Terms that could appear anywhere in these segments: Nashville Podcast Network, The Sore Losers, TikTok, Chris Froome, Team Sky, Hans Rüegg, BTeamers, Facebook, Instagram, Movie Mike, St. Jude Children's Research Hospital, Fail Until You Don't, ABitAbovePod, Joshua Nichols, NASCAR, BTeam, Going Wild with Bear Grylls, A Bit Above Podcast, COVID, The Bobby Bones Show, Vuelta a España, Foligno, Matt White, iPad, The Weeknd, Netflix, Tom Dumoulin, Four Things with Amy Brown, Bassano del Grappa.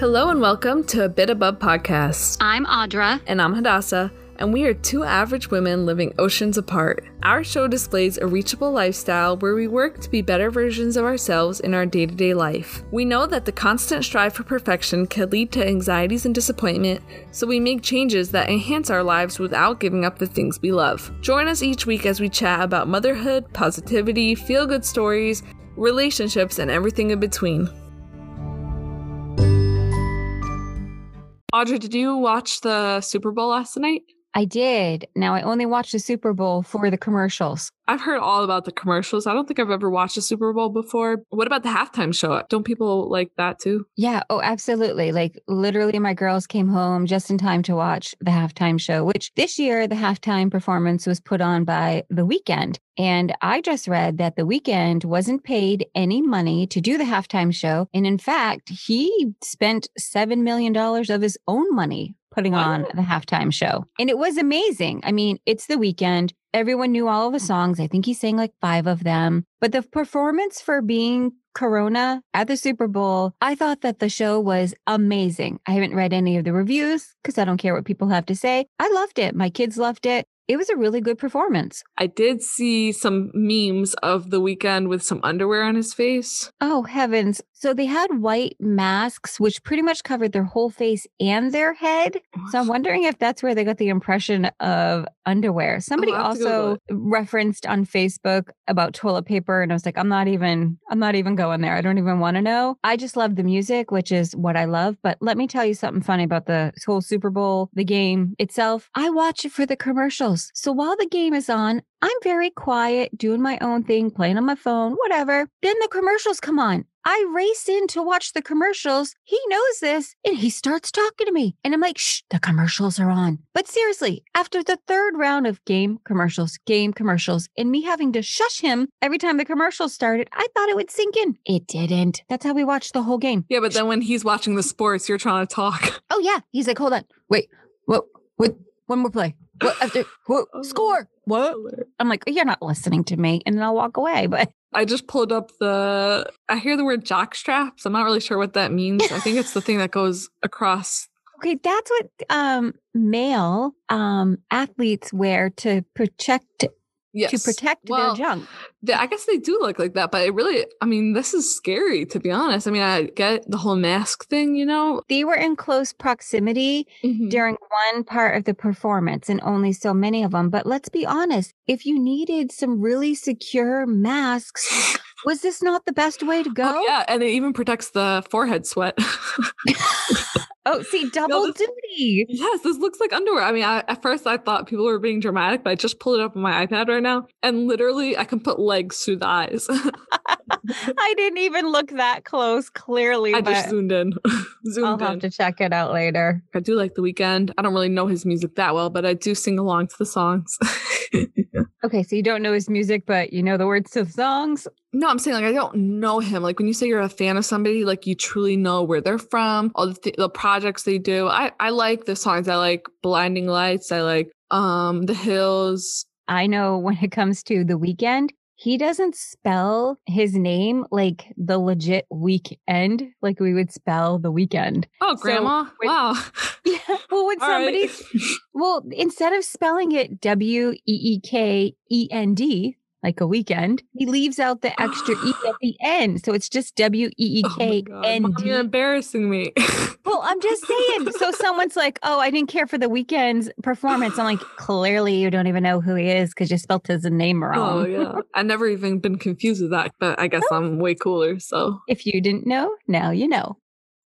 Hello and welcome to A Bit Above Podcast. I'm Audra. And I'm Hadassah. And we are two average women living oceans apart. Our show displays a reachable lifestyle where we work to be better versions of ourselves in our day-to-day life. We know that the constant strive for perfection can lead to anxieties and disappointment, so we make changes that enhance our lives without giving up the things we love. Join us each week as we chat about motherhood, positivity, feel-good stories, relationships, and everything in between. Audra, did you watch the Super Bowl last night? I did. Now, I only watched the Super Bowl for the commercials. I've heard all about the commercials. I don't think I've ever watched a Super Bowl before. What about the halftime show? Don't people like that too? Yeah. Oh, absolutely. Like literally my girls came home just in time to watch the halftime show, which this year the halftime performance was put on by The Weeknd. And I just read that The Weeknd wasn't paid any money to do the halftime show. And in fact, he spent $7 million of his own money putting on the halftime show. And it was amazing. I mean, it's The Weeknd. Everyone knew all of the songs. I think he sang like 5 of them. But the performance for being Corona at the Super Bowl, I thought that the show was amazing. I haven't read any of the reviews because I don't care what people have to say. I loved it. My kids loved it. It was a really good performance. I did see some memes of The Weeknd with some underwear on his face. Oh, heavens. So they had white masks, which pretty much covered their whole face and their head. So I'm wondering if that's where they got the impression of underwear. Somebody also referenced on Facebook about toilet paper. And I was like, I'm not even going there. I don't even want to know. I just love the music, which is what I love. But let me tell you something funny about the whole Super Bowl, the game itself. I watch it for the commercials. So while the game is on, I'm very quiet, doing my own thing, playing on my phone, whatever. Then the commercials come on. I race in to watch the commercials. He knows this and he starts talking to me. And I'm like, shh, the commercials are on. But seriously, after the third round of game commercials, and me having to shush him every time the commercials started, I thought it would sink in. It didn't. That's how we watched the whole game. Yeah, but then when he's watching the sports, you're trying to talk. Oh, yeah. He's like, hold on. Wait, what? One more play. What? After, what? Score. What? I'm like, you're not listening to me. And then I'll walk away. But I just pulled up I hear the word jockstraps. I'm not really sure what that means. I think it's the thing that goes across. Okay, that's what male athletes wear to protect. Yes. To protect their junk. I guess they do look like that, but it really, I mean, this is scary, to be honest. I mean, I get the whole mask thing, you know? They were in close proximity during one part of the performance and only so many of them. But let's be honest, if you needed some really secure masks, was this not the best way to go? Oh, yeah, and it even protects the forehead sweat. Oh, see, double duty. Yes, this looks like underwear. I mean, at first I thought people were being dramatic, but I just pulled it up on my iPad right now. And literally, I can put legs through the eyes. I didn't even look that close, clearly. I just zoomed in. I'll have to check it out later. I do like The Weeknd. I don't really know his music that well, but I do sing along to the songs. Okay, so you don't know his music, but you know the words to the songs? No, I'm saying like I don't know him. Like when you say you're a fan of somebody, like you truly know where they're from, all the projects they do. I like the songs. I like Blinding Lights. I like The Hills. I know when it comes to The Weeknd, he doesn't spell his name like the legit Weeknd, like we would spell The Weeknd. Oh, Grandma. So wow. Yeah, well, when somebody, instead of spelling it W-E-E-K-E-N-D, like a weekend, he leaves out the extra E at the end. So it's just W-E-E-K-N-D. You're embarrassing me. Well, I'm just saying. So someone's like, oh, I didn't care for The Weeknd's performance. I'm like, clearly you don't even know who he is because you spelled his name wrong. Oh, yeah. I've never even been confused with that, but I guess I'm way cooler. So if you didn't know, now you know.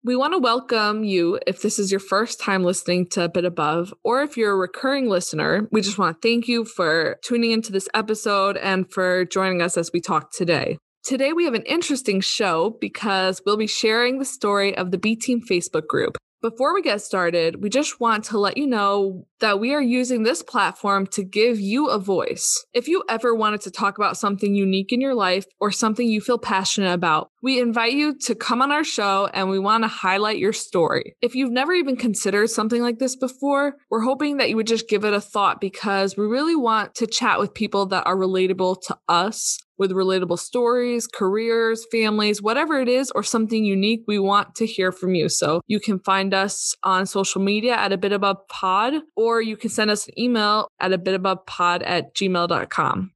We want to welcome you if this is your first time listening to A Bit Above, or if you're a recurring listener, we just want to thank you for tuning into this episode and for joining us as we talk today. Today, we have an interesting show because we'll be sharing the story of the BTeam Facebook group. Before we get started, we just want to let you know that we are using this platform to give you a voice. If you ever wanted to talk about something unique in your life or something you feel passionate about, we invite you to come on our show and we want to highlight your story. If you've never even considered something like this before, we're hoping that you would just give it a thought because we really want to chat with people that are relatable to us with relatable stories, careers, families, whatever it is, or something unique, we want to hear from you. So you can find us on social media at A Bit Above Pod, or you can send us an email at abitabovepod@gmail.com.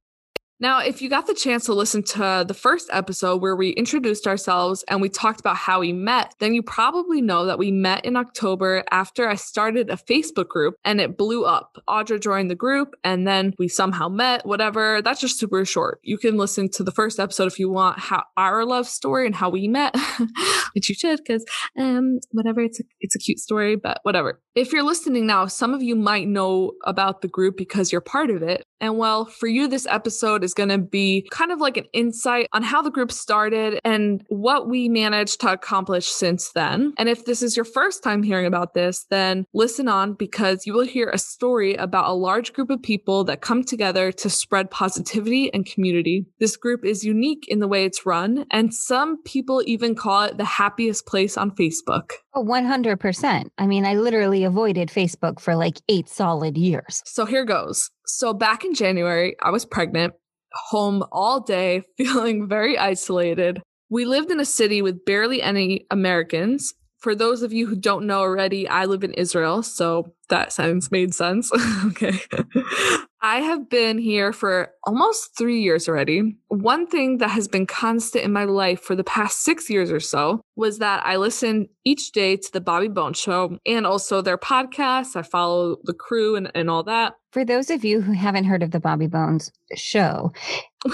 Now, if you got the chance to listen to the first episode where we introduced ourselves and we talked about how we met, then you probably know that we met in October after I started a Facebook group and it blew up. Audra joined the group and then we somehow met, whatever. That's just super short. You can listen to the first episode if you want, how our love story and how we met, which you should, because whatever, it's a cute story, but whatever. If you're listening now, some of you might know about the group because you're part of it. And well, for you, this episode is going to be kind of like an insight on how the group started and what we managed to accomplish since then. And if this is your first time hearing about this, then listen on, because you will hear a story about a large group of people that come together to spread positivity and community. This group is unique in the way it's run, and some people even call it the happiest place on Facebook. Oh, 100%. I mean, I literally avoided Facebook for like 8 solid years. So here goes. So back in January, I was pregnant, home all day, feeling very isolated. We lived in a city with barely any Americans. For those of you who don't know already, I live in Israel, so that sentence made sense. Okay. I have been here for almost 3 years already. One thing that has been constant in my life for the past 6 years or so was that I listen each day to The Bobby Bones Show and also their podcasts. I follow the crew and all that. For those of you who haven't heard of The Bobby Bones Show,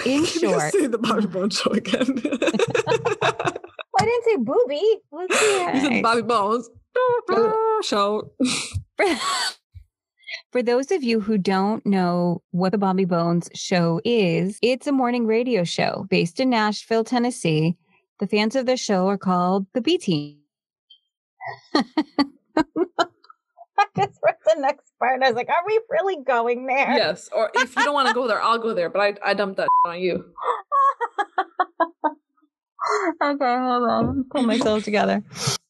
in short... Say The Bobby Bones Show again. I didn't say booby. Let's see. You said The Bobby Bones Show. For those of you who don't know what The Bobby Bones Show is, it's a morning radio show based in Nashville, Tennessee. The fans of the show are called the BTeam. That's where the next part. I was like, are we really going there? Yes. Or if you don't want to go there, I'll go there. But I dumped that on you. Okay, hold on. Pull myself together.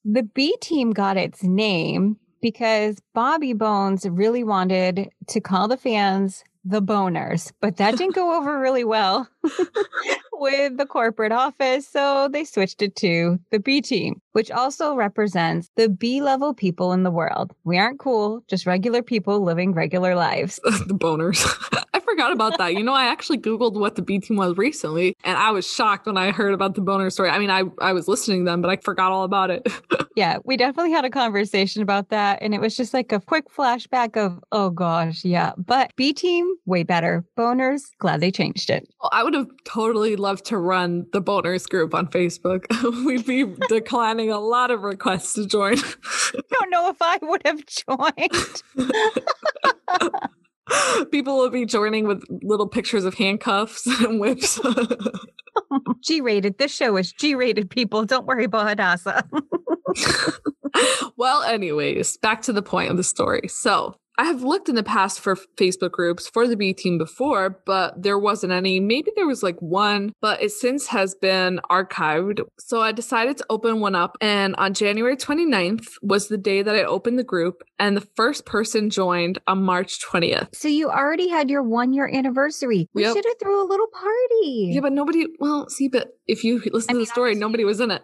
The BTeam got its name because Bobby Bones really wanted to call the fans the Boners, but that didn't go over really well with the corporate office. So they switched it to the BTeam, which also represents the B-level people in the world. We aren't cool, just regular people living regular lives. The Boners. I forgot about that. You know, I actually Googled what the BTeam was recently, and I was shocked when I heard about the Boner story. I mean, I was listening to them, but I forgot all about it. Yeah, we definitely had a conversation about that, and it was just like a quick flashback of, oh gosh, yeah. But BTeam, way better. Boners, glad they changed it. Well, I would have totally loved to run the Boners group on Facebook. We'd be declining a lot of requests to join. I don't know if I would have joined. People will be joining with little pictures of handcuffs and whips. G-rated. This show is G-rated, people. Don't worry about Hadassah. Well, anyways, back to the point of the story. So I have looked in the past for Facebook groups for the BTeam before, but there wasn't any. Maybe there was like one, but it since has been archived. So I decided to open one up. And on January 29th was the day that I opened the group. And the first person joined on March 20th. So you already had your 1 year anniversary. We should have threw a little party. Yeah, but nobody, well, see, but if you listen to the story, nobody was in it.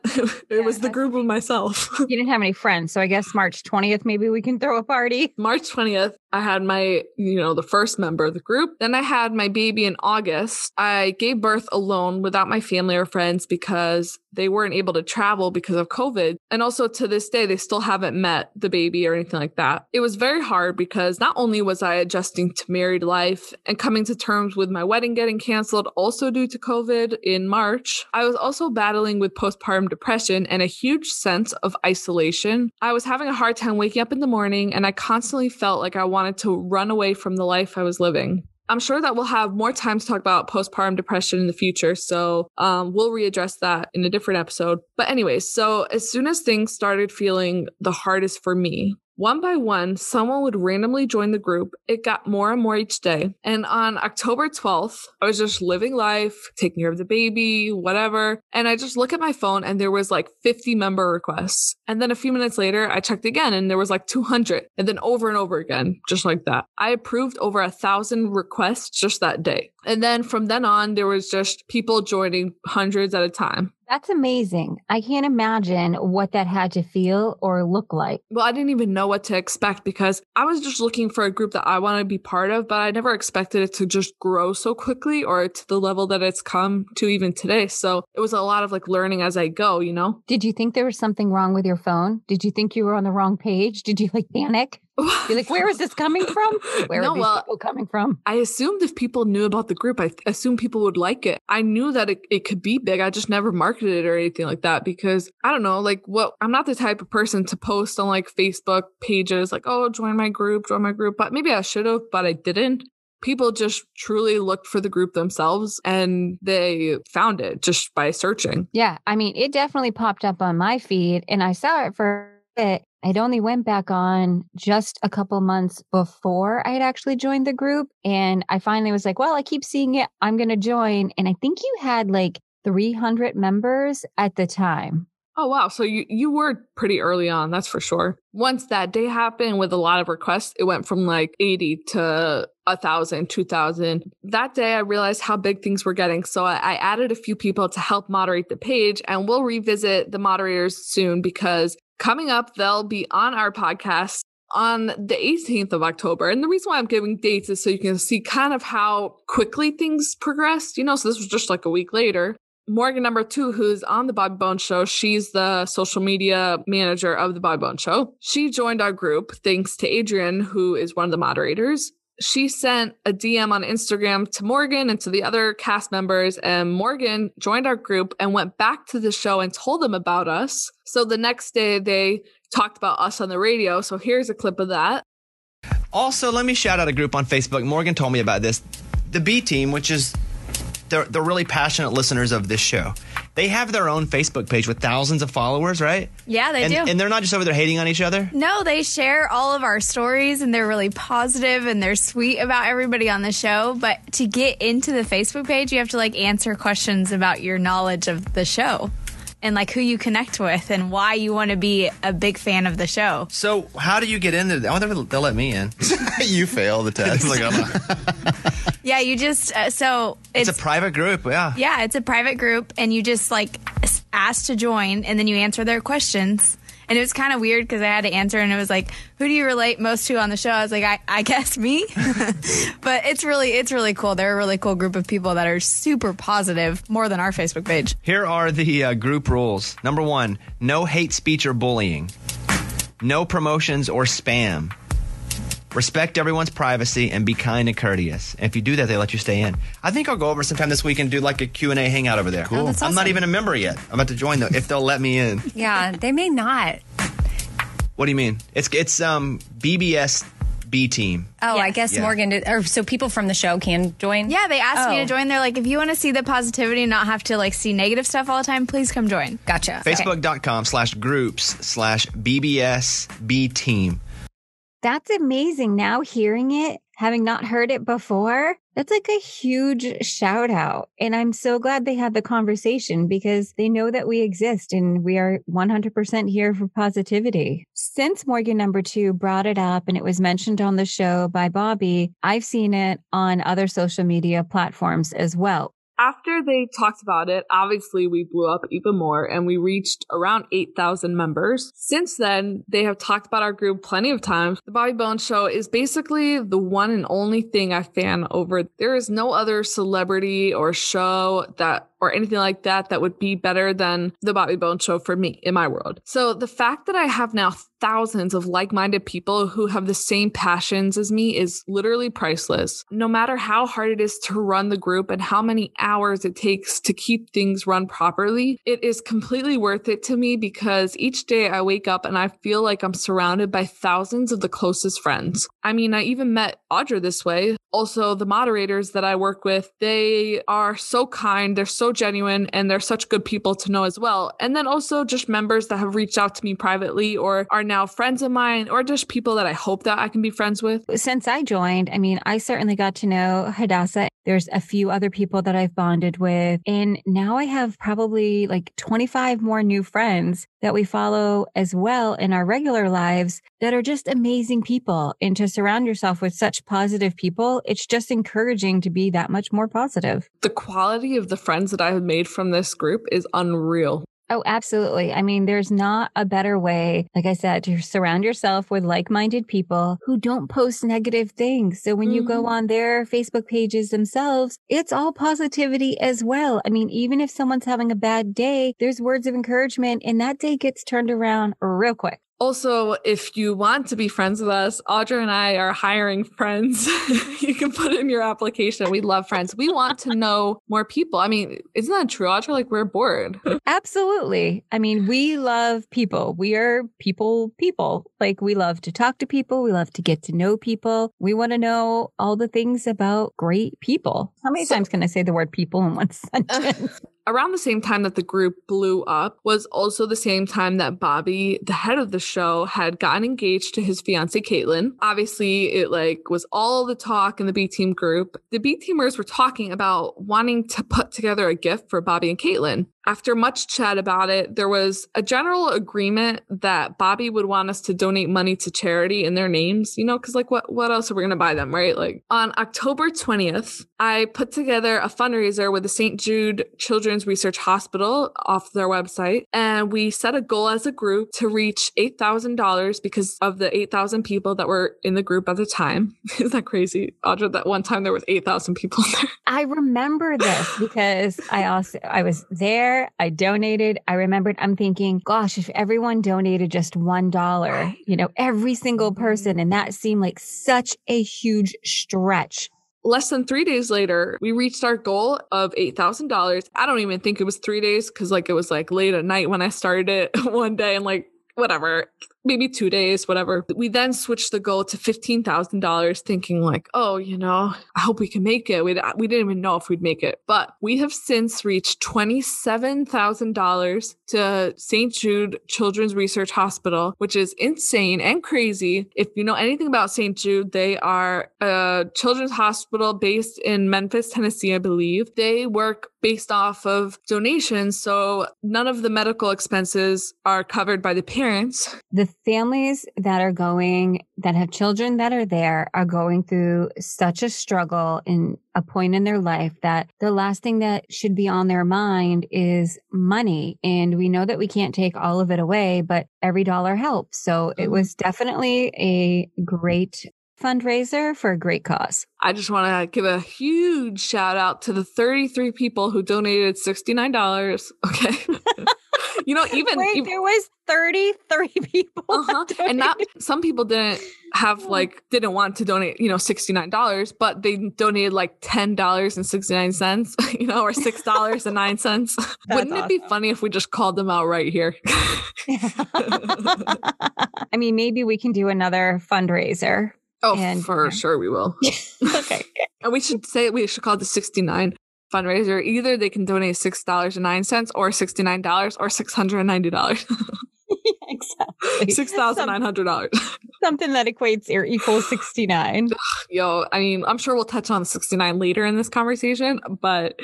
It was the group of myself. You didn't have any friends. So I guess March 20th, maybe we can throw a party. March 20th. I had my, the first member of the group. Then I had my baby in August. I gave birth alone without my family or friends because they weren't able to travel because of COVID. And also to this day, they still haven't met the baby or anything like that. It was very hard because not only was I adjusting to married life and coming to terms with my wedding getting canceled also due to COVID in March, I was also battling with postpartum depression and a huge sense of isolation. I was having a hard time waking up in the morning and I constantly felt like I wanted to run away from the life I was living. I'm sure that we'll have more time to talk about postpartum depression in the future, so we'll readdress that in a different episode. But anyways, so as soon as things started feeling the hardest for me, One by one, someone would randomly join the group. It got more and more each day. And on October 12th, I was just living life, taking care of the baby, whatever. And I just look at my phone and there was like 50 member requests. And then a few minutes later, I checked again and there was like 200. And then over and over again, just like that. I approved over 1,000 requests just that day. And then from then on, there was just people joining hundreds at a time. That's amazing. I can't imagine what that had to feel or look like. Well, I didn't even know what to expect because I was just looking for a group that I want to be part of, but I never expected it to just grow so quickly or to the level that it's come to even today. So it was a lot of like learning as I go, you know? Did you think there was something wrong with your phone? Did you think you were on the wrong page? Did you like panic? You're like, where is this coming from? Where are these people coming from? I assumed if people knew about the group, I assumed people would like it. I knew that it could be big. I just never marketed it or anything like that because I don't know, like I'm not the type of person to post on like Facebook pages like, oh, join my group. But maybe I should have, but I didn't. People just truly looked for the group themselves and they found it just by searching. Yeah. I mean, it definitely popped up on my feed and I saw it for a bit. I'd only went back on just a couple months before I had actually joined the group. And I finally was like, well, I keep seeing it. I'm going to join. And I think you had like 300 members at the time. Oh, wow. So you were pretty early on. That's for sure. Once that day happened with a lot of requests, it went from like 80 to 1,000, 2,000. That day, I realized how big things were getting. So I added a few people to help moderate the page. And we'll revisit the moderators soon because coming up, they'll be on our podcast on the 18th of October. And the reason why I'm giving dates is so you can see kind of how quickly things progressed. You know, so this was just like a week later. Morgan number two, who's on the Bobby Bones Show, she's the social media manager of the Bobby Bones Show. She joined our group thanks to Adrian, who is one of the moderators. She sent a DM on Instagram to Morgan and to the other cast members, and Morgan joined our group and went back to the show and told them about us. So the next day they talked about us on the radio. So here's a clip of that. Also, let me shout out a group on Facebook. Morgan told me about this. The B Team, which is they're really passionate listeners of this show. They have their own Facebook page with thousands of followers, right? Yeah, they do. And they're not just over there hating on each other? No, they share all of our stories and they're really positive and they're sweet about everybody on the show. But to get into the Facebook page, you have to like answer questions about your knowledge of the show and like who you connect with and why you want to be a big fan of the show. So how do you get into that? I wonder if they'll let me in. You fail the test. Like, yeah, you just, so it's a private group. Yeah. Yeah. It's a private group and you just like ask to join and then you answer their questions. And it was kind of weird because I had to answer and it was like, who do you relate most to on the show? I was like, I guess me. But it's really cool. They're a really cool group of people that are super positive, more than our Facebook page. Here are the group rules. Number one, no hate speech or bullying. No promotions or spam. Respect everyone's privacy and be kind and courteous. And if you do that, they let you stay in. I think I'll go over sometime this week and do like a Q&A hangout over there. Cool. Oh, that's awesome. I'm not even a member yet. I'm about to join though, if they'll let me in. Yeah, they may not. What do you mean? It's BBS B Team. Oh, yes. I guess yeah. Morgan did, or so people from the show can join? Yeah, they asked me to join. They're like, if you want to see the positivity and not have to like see negative stuff all the time, please come join. Gotcha. Facebook.com/groups/BBS B Team. That's amazing. Now hearing it, having not heard it before, that's like a huge shout out. And I'm so glad they had the conversation because they know that we exist and we are 100% here for positivity. Since Morgan number two brought it up and it was mentioned on the show by Bobby, I've seen it on other social media platforms as well. After they talked about it, obviously we blew up even more and we reached around 8,000 members. Since then, they have talked about our group plenty of times. The Bobby Bones Show is basically the one and only thing I fan over. There is no other celebrity or show that or anything like that that would be better than the Bobby Bones Show for me in my world. So the fact that I have now thousands of like-minded people who have the same passions as me is literally priceless. No matter how hard it is to run the group and how many hours it takes to keep things run properly, it is completely worth it to me because each day I wake up and I feel like I'm surrounded by thousands of the closest friends. I mean, I even met Audra this way. Also, the moderators that I work with, they are so kind, they're so genuine, and they're such good people to know as well. And then also just members that have reached out to me privately or are now friends of mine, or just people that I hope that I can be friends with. Since I joined, I mean, I certainly got to know Hadassah. There's a few other people that I've bonded with. And now I have probably like 25 more new friends that we follow as well in our regular lives that are just amazing people. And to surround yourself with such positive people, it's just encouraging to be that much more positive. The quality of the friends that I have made from this group is unreal. Oh, absolutely. I mean, there's not a better way, like I said, to surround yourself with like-minded people who don't post negative things. So when you go on their Facebook pages themselves, it's all positivity as well. I mean, even if someone's having a bad day, there's words of encouragement and that day gets turned around real quick. Also, if you want to be friends with us, Audra and I are hiring friends. You can put in your application. We love friends. We want to know more people. I mean, isn't that true, Audra? Like, we're bored. Absolutely. I mean, we love people. We are people. Like, we love to talk to people. We love to get to know people. We want to know all the things about great people. How many times can I say the word people in one sentence? Around the same time that the group blew up was also the same time that Bobby, the head of the show, had gotten engaged to his fiance, Caitlin. Obviously, it like was all the talk in the B-Team group. The B-Teamers were talking about wanting to put together a gift for Bobby and Caitlin. After much chat about it, there was a general agreement that Bobby would want us to donate money to charity in their names, you know, because like what else are we going to buy them, right? Like on October 20th, I put together a fundraiser with the St. Jude Children's Research Hospital off their website. And we set a goal as a group to reach $8,000 because of the 8,000 people that were in the group at the time. Isn't that crazy, Audra? That one time there was 8,000 people in there. I remember this because I was there. I donated. I remembered, I'm thinking, gosh, if everyone donated just $1, you know, every single person. And that seemed like such a huge stretch. Less than 3 days later, we reached our goal of $8,000. I don't even think it was 3 days because like it was like late at night when I started it one day and like, whatever, maybe 2 days, whatever. We then switched the goal to $15,000 thinking like, oh, you know, I hope we can make it. We didn't even know if we'd make it, but we have since reached $27,000 to St. Jude Children's Research Hospital, which is insane and crazy. If you know anything about St. Jude, they are a children's hospital based in Memphis, Tennessee, I believe. They work based off of donations. So none of the medical expenses are covered by the parents. The families that have children that are there are going through such a struggle in a point in their life that the last thing that should be on their mind is money. And we know that we can't take all of it away, but every dollar helps. So it was definitely a great fundraiser for a great cause. I just want to give a huge shout out to the 33 people who donated $69. Okay. You know, even there was 33 people. And not some people didn't want to donate, you know, $69, but they donated like $10.69, you know, or $6.09. Wouldn't it be funny if we just called them out right here? I mean, maybe we can do another fundraiser. Oh, for sure we will. Okay. And we should call it the 69 fundraiser. Either they can donate $6.09 or $69 or $690. Yeah, exactly. $6,900. Something that equates or equals 69. Yo, I mean, I'm sure we'll touch on 69 later in this conversation, but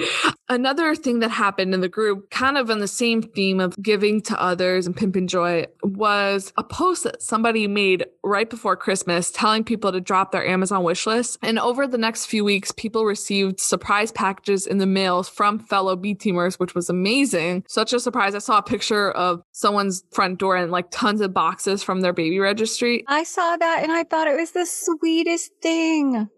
another thing that happened in the group, kind of on the same theme of giving to others and Pimp and Joy, was a post that somebody made right before Christmas telling people to drop their Amazon wish list. And over the next few weeks, people received surprise packages in the mail from fellow B-Teamers, which was amazing. Such a surprise. I saw a picture of someone's front door and like tons of boxes from their baby registry. I saw that and I thought it was the sweetest thing.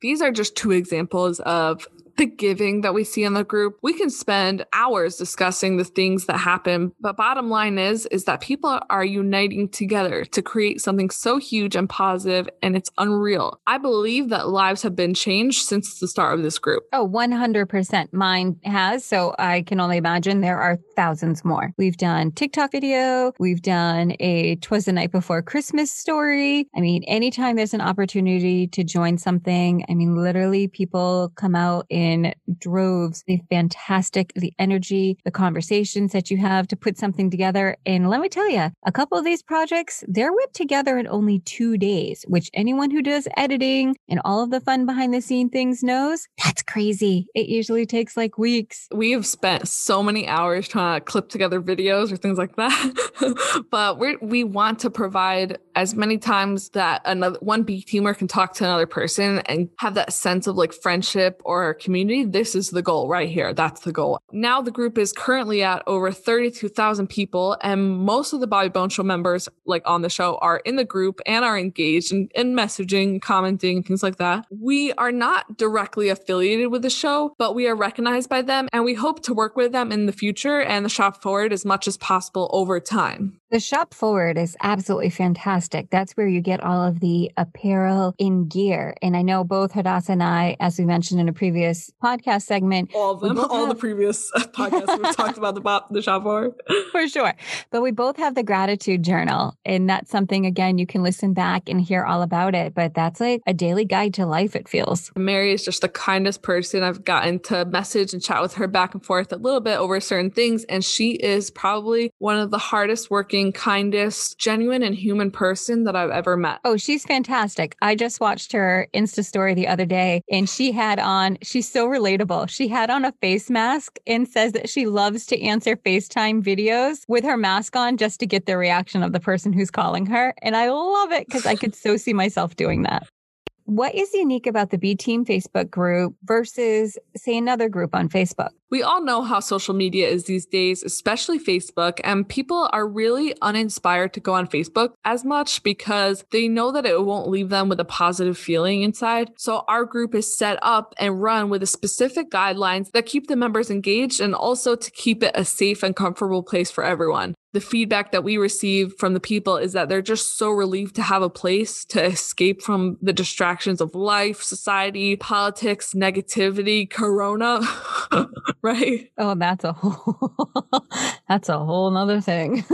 These are just two examples of the giving that we see in the group. We can spend hours discussing the things that happen, but bottom line is that people are uniting together to create something so huge and positive, and it's unreal. I believe that lives have been changed since the start of this group. Oh, 100% mine has. So I can only imagine there are thousands more. We've done TikTok video. We've done a 'Twas the Night Before Christmas story. I mean, anytime there's an opportunity to join something, I mean, literally people come out in droves. They're fantastic. The energy, the conversations that you have to put something together. And let me tell you, a couple of these projects, they're whipped together in only 2 days, which anyone who does editing and all of the fun behind the scene things knows, that's crazy. It usually takes like weeks. We have spent so many hours trying to clip together videos or things like that. But we want to provide as many times that one BTeamer can talk to another person and have that sense of like friendship or community. This is the goal right here. That's the goal. Now the group is currently at over 32,000 people, and most of the Bobby Bones Show members like on the show are in the group and are engaged in messaging, commenting, things like that. We are not directly affiliated with the show, but we are recognized by them, and we hope to work with them in the future and the shop forward as much as possible over time. The shop forward is absolutely fantastic. That's where you get all of the apparel in gear. And I know both Hadassah and I, as we mentioned in a previous podcast segment. All the previous podcasts we've talked about the shop forward. For sure. But we both have the gratitude journal. And that's something, again, you can listen back and hear all about it. But that's like a daily guide to life, it feels. Mary is just the kindest person. I've gotten to message and chat with her back and forth a little bit over certain things. And she is probably one of the hardest working, kindest, genuine, and human person that I've ever met. Oh, she's fantastic. I just watched her Insta story the other day, and she's so relatable. She had on a face mask and says that she loves to answer FaceTime videos with her mask on just to get the reaction of the person who's calling her. And I love it because I could so see myself doing that. What is unique about the BTeam Facebook group versus, say, another group on Facebook? We all know how social media is these days, especially Facebook, and people are really uninspired to go on Facebook as much because they know that it won't leave them with a positive feeling inside. So our group is set up and run with a specific guidelines that keep the members engaged and also to keep it a safe and comfortable place for everyone. The feedback that we receive from the people is that they're just so relieved to have a place to escape from the distractions of life, society, politics, negativity, corona, right? Oh, that's a whole nother thing.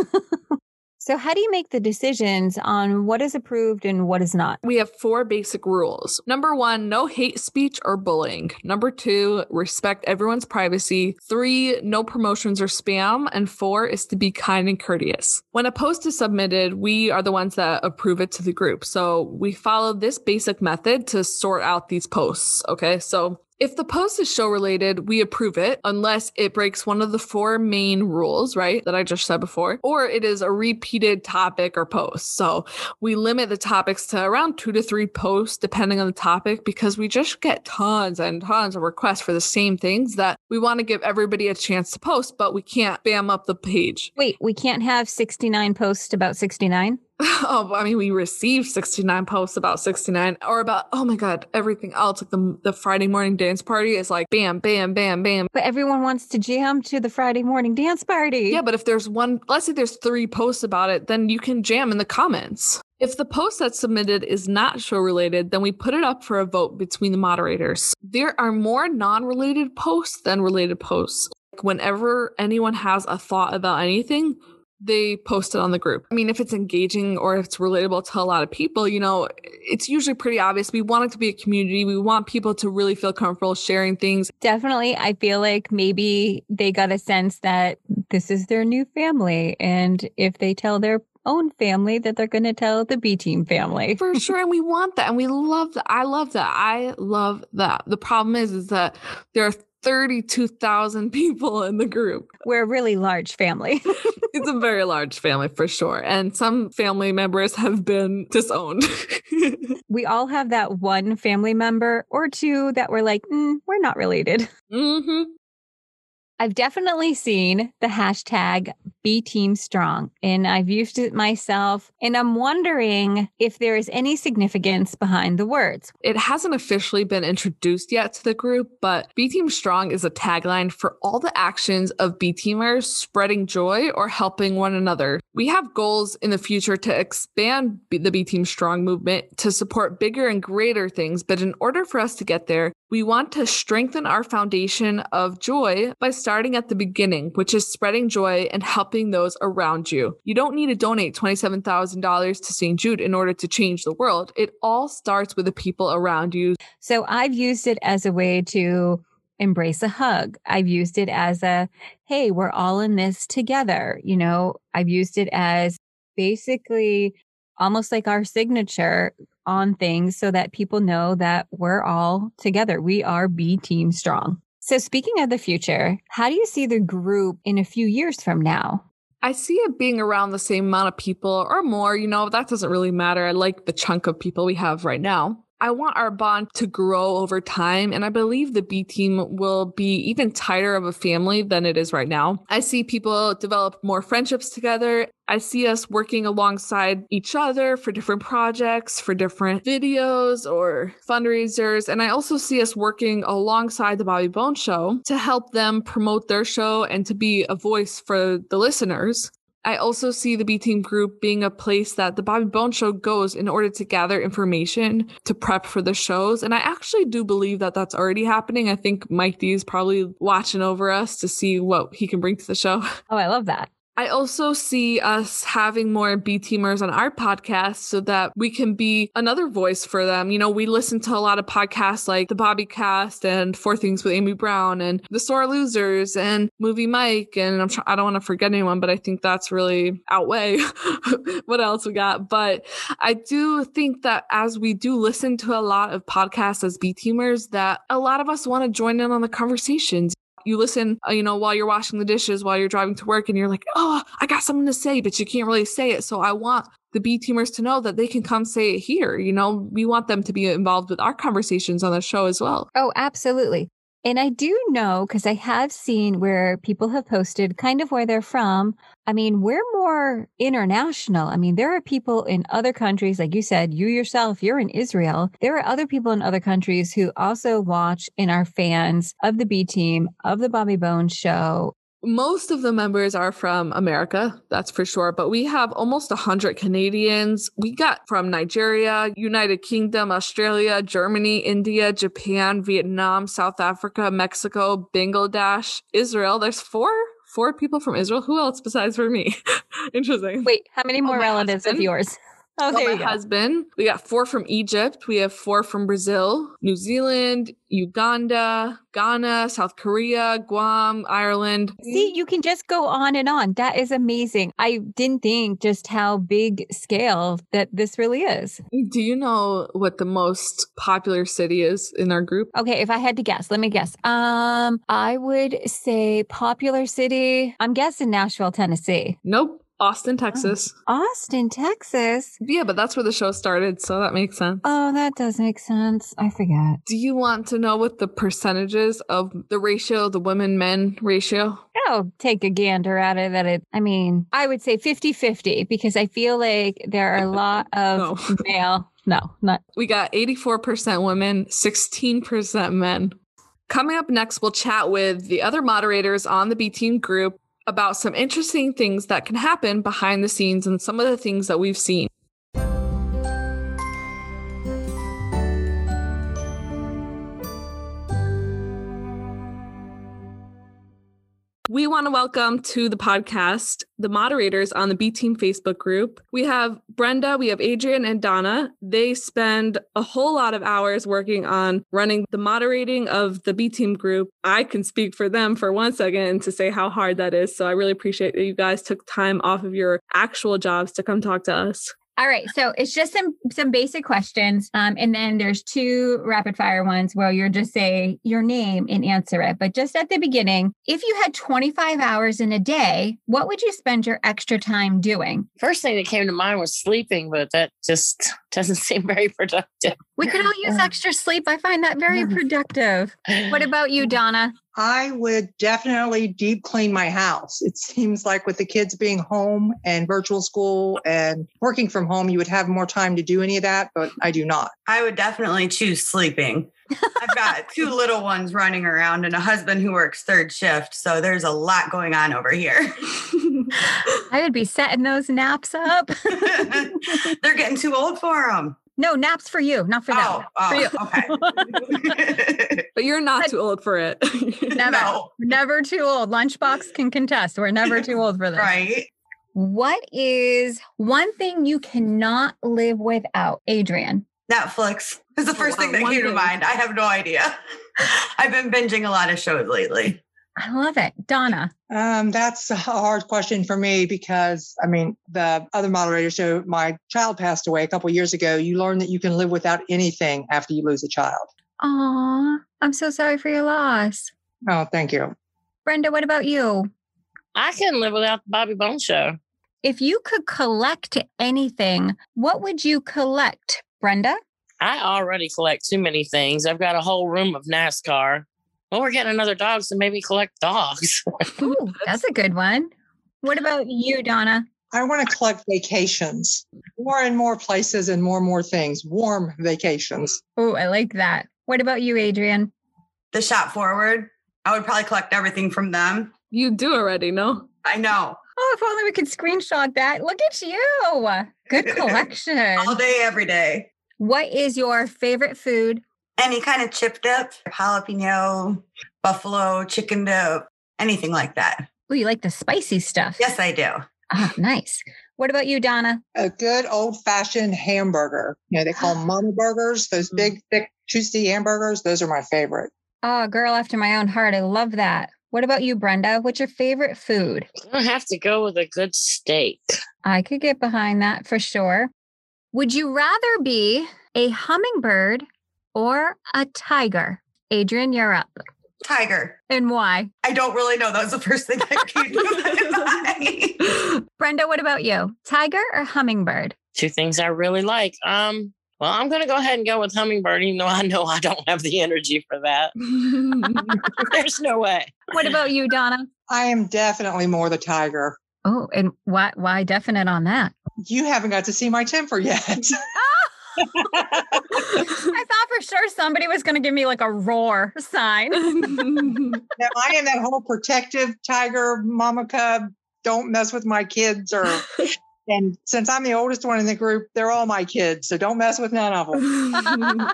So how do you make the decisions on what is approved and what is not? We have 4 basic rules. Number 1, no hate speech or bullying. Number 2, respect everyone's privacy. 3, no promotions or spam. And 4 is to be kind and courteous. When a post is submitted, we are the ones that approve it to the group. So we follow this basic method to sort out these posts. Okay, so if the post is show related, we approve it unless it breaks one of the 4 main rules, right, that I just said before, or it is a repeated topic or post. So we limit the topics to around 2 to 3 posts depending on the topic because we just get tons and tons of requests for the same things that we want to give everybody a chance to post, but we can't spam up the page. Wait, we can't have 69 posts about 69? Oh, I mean, we received 69 posts about 69 or about, oh my God, everything else. Like the Friday morning dance party is like, bam, bam, bam, bam. But everyone wants to jam to the Friday morning dance party. Yeah, but if there's one, let's say there's 3 posts about it, then you can jam in the comments. If the post that's submitted is not show related, then we put it up for a vote between the moderators. There are more non-related posts than related posts. Like whenever anyone has a thought about anything, they post it on the group. I mean, if it's engaging or if it's relatable to a lot of people, you know, it's usually pretty obvious. We want it to be a community. We want people to really feel comfortable sharing things. Definitely. I feel like maybe they got a sense that this is their new family. And if they tell their own family that they're going to tell the BTeam family. For sure. And we want that. And we love that. I love that. I love that. The problem is that there are 32,000 people in the group. We're a really large family. It's a very large family for sure. And some family members have been disowned. We all have that one family member or 2 that we're like, we're not related. Mm-hmm. I've definitely seen the hashtag BTeam Strong, and I've used it myself, and I'm wondering if there is any significance behind the words. It hasn't officially been introduced yet to the group, but BTeam Strong is a tagline for all the actions of BTeamers spreading joy or helping one another. We have goals in the future to expand the BTeam Strong movement to support bigger and greater things, but in order for us to get there, we want to strengthen our foundation of joy by starting at the beginning, which is spreading joy and helping those around you. You don't need to donate $27,000 to St. Jude in order to change the world. It all starts with the people around you. So I've used it as a way to embrace a hug. I've used it as a, hey, we're all in this together. You know, I've used it as basically almost like our signature on things so that people know that we're all together. We are BTeam Strong. So speaking of the future, how do you see the group in a few years from now? I see it being around the same amount of people or more. You know, that doesn't really matter. I like the chunk of people we have right now. I want our bond to grow over time, and I believe the BTeam will be even tighter of a family than it is right now. I see people develop more friendships together. I see us working alongside each other for different projects, for different videos or fundraisers. And I also see us working alongside The Bobby Bones Show to help them promote their show and to be a voice for the listeners. I also see the BTeam group being a place that The Bobby Bones Show goes in order to gather information to prep for the shows. And I actually do believe that that's already happening. I think Mike D is probably watching over us to see what he can bring to the show. Oh, I love that. I also see us having more BTeamers on our podcast so that we can be another voice for them. You know, we listen to a lot of podcasts like The Bobby Cast and Four Things with Amy Brown and The Sore Losers and Movie Mike. And I don't want to forget anyone, but I think that's really outweigh what else we got. But I do think that as we do listen to a lot of podcasts as BTeamers, that a lot of us want to join in on the conversations. You listen, you know, while you're washing the dishes, while you're driving to work, and you're like, oh, I got something to say, but you can't really say it. So I want the BTeamers to know that they can come say it here. You know, we want them to be involved with our conversations on the show as well. Oh, absolutely. And I do know, because I have seen where people have posted kind of where they're from. I mean, we're more international. I mean, there are people in other countries, like you said, you yourself, you're in Israel. There are other people in other countries who also watch and are fans of the BTeam, of The Bobby Bones Show. Most of the members are from America, that's for sure. But we have almost 100 Canadians. We got from Nigeria, United Kingdom, Australia, Germany, India, Japan, Vietnam, South Africa, Mexico, Bangladesh, Israel. There's four people from Israel. Who else besides for me? Interesting. Wait, how many more relatives of yours? Oh, there you go. My husband. We got 4 from Egypt. We have 4 from Brazil, New Zealand, Uganda, Ghana, South Korea, Guam, Ireland. See, you can just go on and on. That is amazing. I didn't think just how big scale that this really is. Do you know what the most popular city is in our group? Okay, if I had to guess, let me guess. I would say popular city, I'm guessing Nashville, Tennessee. Nope. Austin, Texas. Oh, Austin, Texas? Yeah, but that's where the show started, so that makes sense. Oh, that does make sense. I forgot. Do you want to know what the percentages of the ratio, the women-men ratio? I'll take a gander at it. I would say 50-50 because I feel like there are a lot of male. No, not. We got 84% women, 16% men. Coming up next, we'll chat with the other moderators on the BTeam group about some interesting things that can happen behind the scenes and some of the things that we've seen. We want to welcome to the podcast the moderators on the BTeam Facebook group. We have Brenda, we have Adrian, and Donna. They spend a whole lot of hours working on running the moderating of the BTeam group. I can speak for them for one second and to say how hard that is. So I really appreciate that you guys took time off of your actual jobs to come talk to us. All right. So it's just some basic questions. And then there's 2 rapid fire ones where you'll just say your name and answer it. But just at the beginning, if you had 25 hours in a day, what would you spend your extra time doing? First thing that came to mind was sleeping, but that just doesn't seem very productive. We could all use extra sleep. I find that very productive. What about you, Donna? I would definitely deep clean my house. It seems like with the kids being home and virtual school and working from home, you would have more time to do any of that, but I do not. I would definitely choose sleeping. I've got two little ones running around and a husband who works third shift. So there's a lot going on over here. I would be setting those naps up. They're getting too old for them. No, naps for you, not for them. Okay. But you're not too old for it. Never too old. Lunchbox can contest. We're never too old for this. Right. What is one thing you cannot live without, Adrian? Netflix is the first thing that came to mind. I have no idea. I've been binging a lot of shows lately. I love it. Donna? That's a hard question for me because, I mean, the other moderator showed my child passed away a couple of years ago. You learn that you can live without anything after you lose a child. Aw, I'm so sorry for your loss. Oh, thank you. Brenda, what about you? I couldn't live without the Bobby Bones Show. If you could collect anything, what would you collect, Brenda? I already collect too many things. I've got a whole room of NASCAR. Well, we're getting another dog, so maybe collect dogs. Ooh, that's a good one. What about you, Donna? I want to collect vacations. More and more places and more things. Warm vacations. Oh, I like that. What about you, Adrian? The Shop Forward. I would probably collect everything from them. You do already, no? I know. Oh, if only we could screenshot that. Look at you. Good collection. All day, every day. What is your favorite food? Any kind of chip dip, jalapeno, buffalo, chicken dip, anything like that. Oh, you like the spicy stuff? Yes, I do. Oh, nice. What about you, Donna? A good old-fashioned hamburger. You know, they call them mama burgers, those big, thick, juicy hamburgers. Those are my favorite. Oh, girl after my own heart. I love that. What about you, Brenda? What's your favorite food? I have to go with a good steak. I could get behind that for sure. Would you rather be a hummingbird or a tiger? Adrian, you're up. Tiger. And why? I don't really know. That was the first thing that came to mind. Brenda, what about you? Tiger or hummingbird? Two things I really like. Well, I'm going to go ahead and go with hummingbird, even though I know I don't have the energy for that. There's no way. What about you, Donna? I am definitely more the tiger. Oh, and why definite on that? You haven't got to see my temper yet. I thought for sure somebody was going to give me like a roar sign. Now, I am that whole protective tiger, mama cub, don't mess with my kids. And since I'm the oldest one in the group, they're all my kids. So don't mess with none of them.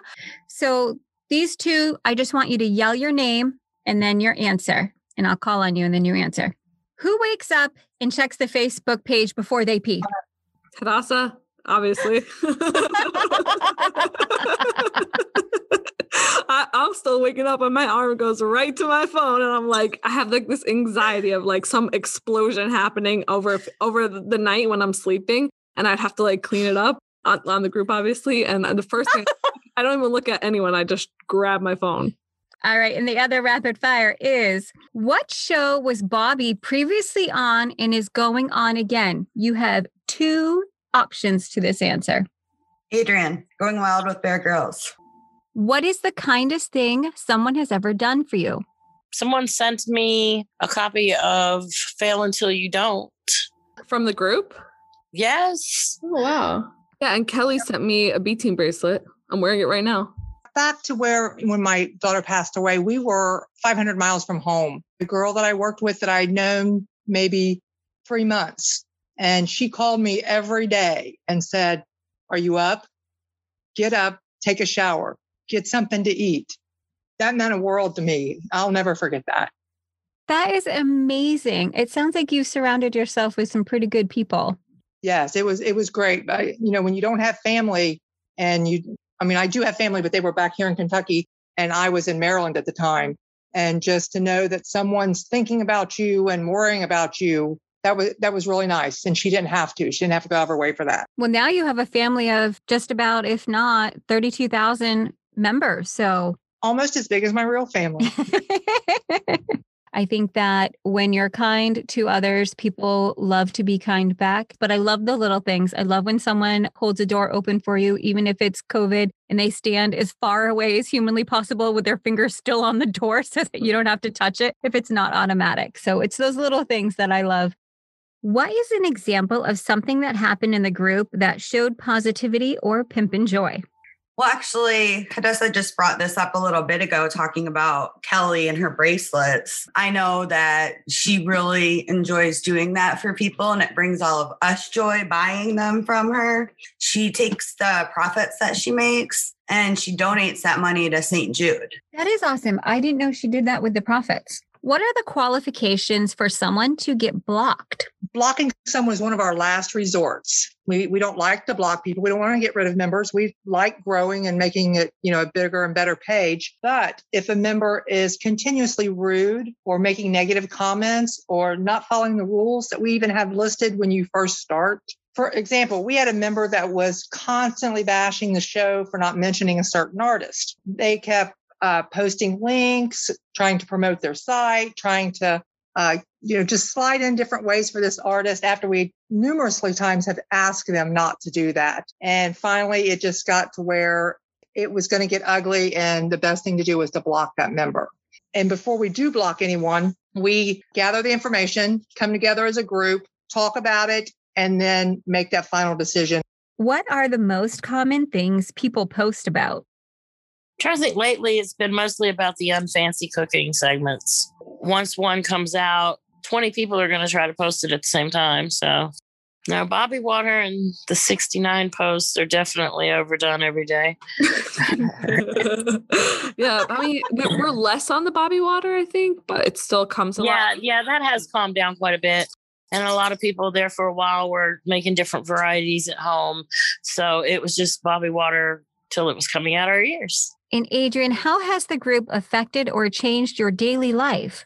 So these two, I just want you to yell your name and then your answer. And I'll call on you and then you answer. Who wakes up and checks the Facebook page before they pee? Hadassah. Obviously. I'm still waking up and my arm goes right to my phone and I'm like, I have like this anxiety of like some explosion happening over the night when I'm sleeping and I'd have to like clean it up on the group, obviously. And the first thing, I don't even look at anyone. I just grab my phone. All right. And the other rapid fire is, what show was Bobby previously on and is going on again? You have two options to this answer. Adrian, Going Wild with Bear Grylls. What is the kindest thing someone has ever done for you? Someone sent me a copy of Fail Until You Don't. From the group? Yes. Oh, wow. Yeah, and Kelly sent me a BTeam bracelet. I'm wearing it right now. Back to when my daughter passed away, we were 500 miles from home. The girl that I worked with that I'd known maybe 3 months, and she called me every day and said, are you up? Get up, take a shower, get something to eat. That meant a world to me. I'll never forget that. That is amazing. It sounds like you surrounded yourself with some pretty good people. Yes, it was great. But, you know, when you don't have family I do have family, but they were back here in Kentucky and I was in Maryland at the time. And just to know that someone's thinking about you and worrying about you, that was really nice. And she didn't have to. She didn't have to go out of her way for that. Well, now you have a family of just about, if not 32,000 members. So almost as big as my real family. I think that when you're kind to others, people love to be kind back. But I love the little things. I love when someone holds a door open for you, even if it's COVID, and they stand as far away as humanly possible with their fingers still on the door so that you don't have to touch it if it's not automatic. So it's those little things that I love. What is an example of something that happened in the group that showed positivity or pimpin' joy? Well, actually, Hadassah just brought this up a little bit ago, talking about Kelly and her bracelets. I know that she really enjoys doing that for people, and it brings all of us joy buying them from her. She takes the profits that she makes and she donates that money to St. Jude. That is awesome. I didn't know she did that with the profits. What are the qualifications for someone to get blocked? Blocking someone is one of our last resorts. We don't like to block people. We don't want to get rid of members. We like growing and making it, a bigger and better page. But if a member is continuously rude or making negative comments or not following the rules that we even have listed when you first start. For example, we had a member that was constantly bashing the show for not mentioning a certain artist. They kept posting links, trying to promote their site, trying to just slide in different ways for this artist after we numerously times have asked them not to do that. And finally, it just got to where it was going to get ugly. And the best thing to do was to block that member. And before we do block anyone, we gather the information, come together as a group, talk about it, and then make that final decision. What are the most common things people post about? I'm trying to think, lately it's been mostly about the unfancy cooking segments. Once one comes out, 20 people are going to try to post it at the same time. So now Bobby Water and the 69 posts are definitely overdone every day. Yeah, I mean, we're less on the Bobby Water, I think, but it still comes a lot. Yeah, that has calmed down quite a bit. And a lot of people there for a while were making different varieties at home. So it was just Bobby Water till it was coming out our ears. And Adrian, how has the group affected or changed your daily life?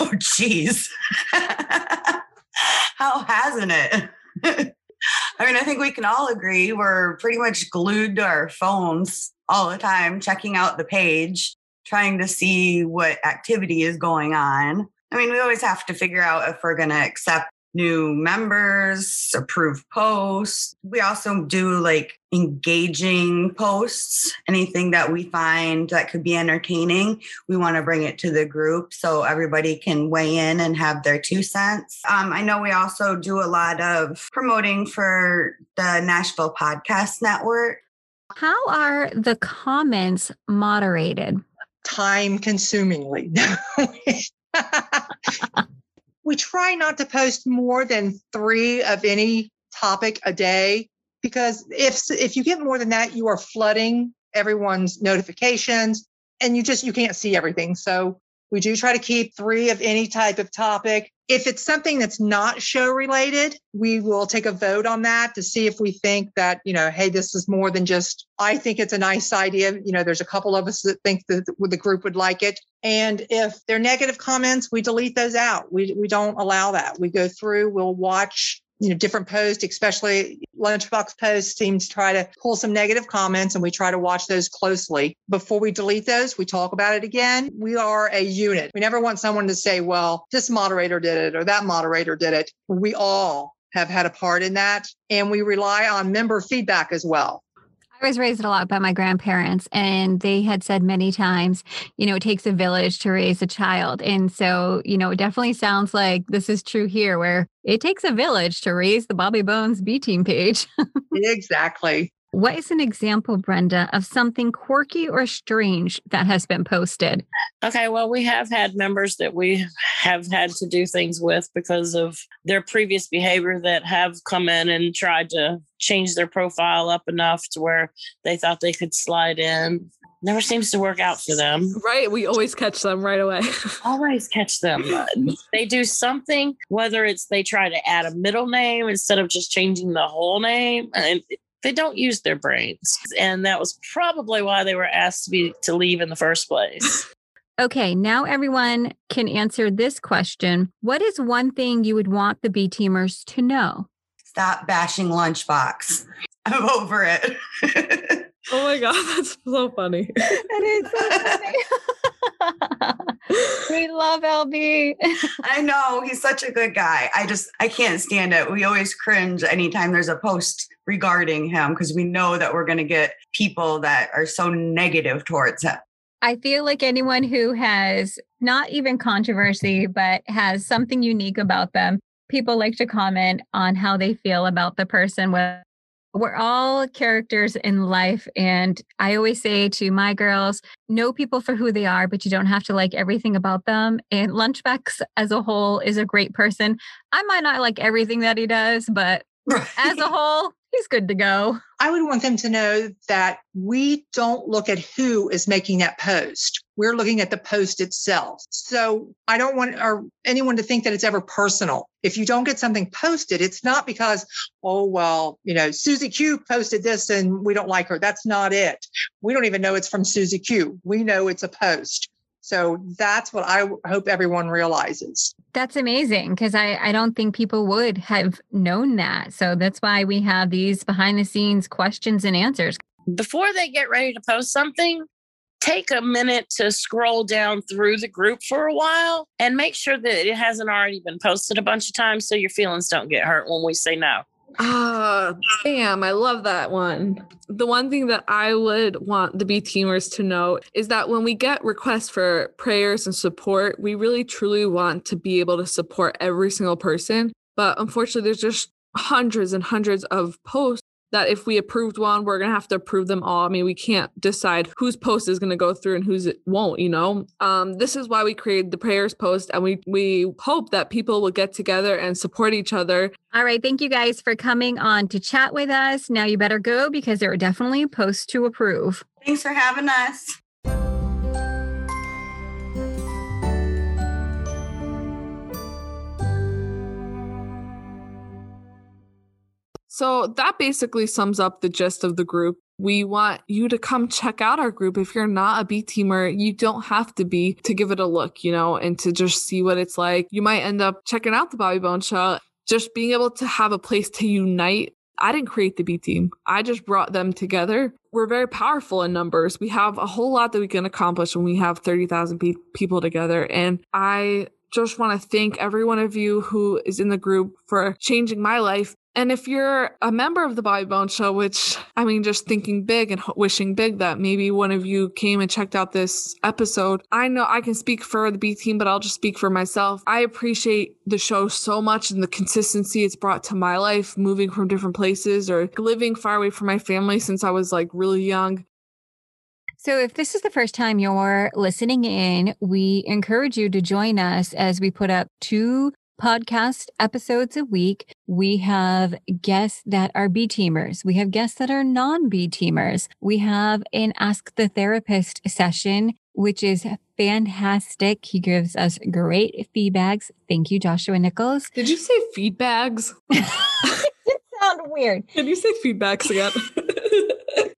Oh, geez. How hasn't it? I mean, I think we can all agree we're pretty much glued to our phones all the time, checking out the page, trying to see what activity is going on. I mean, we always have to figure out if we're going to accept new members, approve posts. We also do engaging posts, anything that we find that could be entertaining. We want to bring it to the group so everybody can weigh in and have their 2 cents. I know we also do a lot of promoting for the Nashville Podcast Network. How are the comments moderated? Time consumingly. We try not to post more than 3 of any topic a day, because if you get more than that, you are flooding everyone's notifications and you can't see everything. So we do try to keep 3 of any type of topic. If it's something that's not show related, we will take a vote on that to see if we think that, hey, this is more than just, I think it's a nice idea. There's a couple of us that think that the group would like it. And if they're negative comments, we delete those out. We don't allow that. We go through, we'll watch, different posts, especially Lunchbox posts seem to try to pull some negative comments, and we try to watch those closely. Before we delete those, we talk about it again. We are a unit. We never want someone to say, well, this moderator did it or that moderator did it. We all have had a part in that, and we rely on member feedback as well. I was raised a lot by my grandparents, and they had said many times, it takes a village to raise a child. And so, it definitely sounds like this is true here, where it takes a village to raise the Bobby Bones B-Team page. Exactly. What is an example, Brenda, of something quirky or strange that has been posted? Okay, well, we have had members that we have had to do things with because of their previous behavior that have come in and tried to change their profile up enough to where they thought they could slide in. Never seems to work out for them. Right. We always catch them right away. Always catch them. They do something, whether it's they try to add a middle name instead of just changing the whole name. And they don't use their brains. And that was probably why they were asked to leave in the first place. Okay, now everyone can answer this question. What is one thing you would want the BTeamers to know? Stop bashing Lunchbox. I'm over it. Oh my God, that's so funny. That is so funny. We love LB. I know. He's such a good guy. I can't stand it. We always cringe anytime there's a post regarding him because we know that we're going to get people that are so negative towards him. I feel like anyone who has not even controversy, but has something unique about them, people like to comment on how they feel about the person. We're all characters in life. And I always say to my girls, know people for who they are, but you don't have to like everything about them. And Lunchbox as a whole is a great person. I might not like everything that he does, but as a whole, he's good to go. I would want them to know that we don't look at who is making that post. We're looking at the post itself. So I don't want anyone to think that it's ever personal. If you don't get something posted, it's not because, oh, well, you know, Susie Q posted this and we don't like her. That's not it. We don't even know it's from Susie Q. We know it's a post. So that's what I hope everyone realizes. That's amazing because I don't think people would have known that. So that's why we have these behind the scenes questions and answers. Before they get ready to post something, take a minute to scroll down through the group for a while and make sure that it hasn't already been posted a bunch of times so your feelings don't get hurt when we say no. Oh, damn. I love that one. The one thing that I would want the BTeamers to know is that when we get requests for prayers and support, we really truly want to be able to support every single person. But unfortunately, there's just hundreds and hundreds of posts that if we approved one, we're going to have to approve them all. I mean, we can't decide whose post is going to go through and whose it won't, you know? This is why we created the prayers post, and we hope that people will get together and support each other. All right. Thank you guys for coming on to chat with us. Now you better go because there are definitely posts to approve. Thanks for having us. So that basically sums up the gist of the group. We want you to come check out our group. If you're not a BTeamer, you don't have to be to give it a look, you know, and to just see what it's like. You might end up checking out the Bobby Bones Show. Just being able to have a place to unite. I didn't create the BTeam. I just brought them together. We're very powerful in numbers. We have a whole lot that we can accomplish when we have 30,000 people together. And I just want to thank every one of you who is in the group for changing my life. And if you're a member of the Bobby Bones Show, which, I mean, just thinking big and wishing big that maybe one of you came and checked out this episode. I know I can speak for the BTeam, but I'll just speak for myself. I appreciate the show so much and the consistency it's brought to my life, moving from different places or living far away from my family since I was like really young. So if this is the first time you're listening in, we encourage you to join us as we put up 2 podcast episodes a week. We have guests that are BTeamers. We have guests that are non-BTeamers. We have an Ask the Therapist session, which is fantastic. He gives us great feedbacks. Thank you, Joshua Nichols. Did you say feedbacks? It sounds weird. Did you say feedbacks again?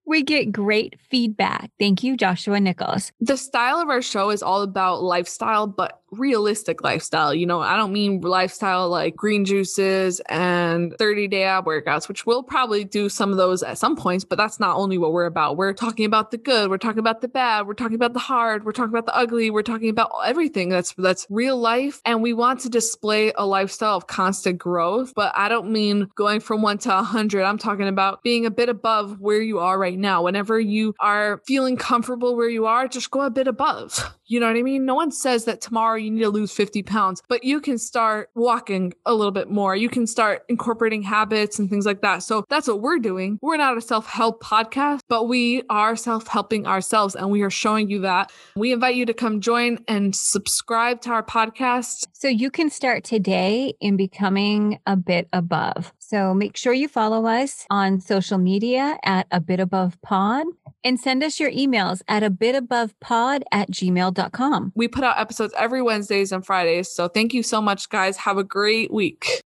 We get great feedback. Thank you, Joshua Nichols. The style of our show is all about lifestyle, but realistic lifestyle. You know, I don't mean lifestyle like green juices and 30-day ab workouts, which we'll probably do some of those at some points, but that's not only what we're about. We're talking about the good. We're talking about the bad. We're talking about the hard. We're talking about the ugly. We're talking about everything that's real life. And we want to display a lifestyle of constant growth, but I don't mean going from 1 to 100. I'm talking about being a bit above where you are right now. Whenever you are feeling comfortable where you are, just go a bit above. You know what I mean? No one says that tomorrow you need to lose 50 pounds, but you can start walking a little bit more. You can start incorporating habits and things like that. So that's what we're doing. We're not a self-help podcast, but we are self-helping ourselves, and we are showing you that. We invite you to come join and subscribe to our podcast. So you can start today in becoming a bit above. So make sure you follow us on social media at A Bit Above Pod and send us your emails at abitabovepod@gmail.com. We put out episodes every Wednesdays and Fridays. So thank you so much, guys. Have a great week.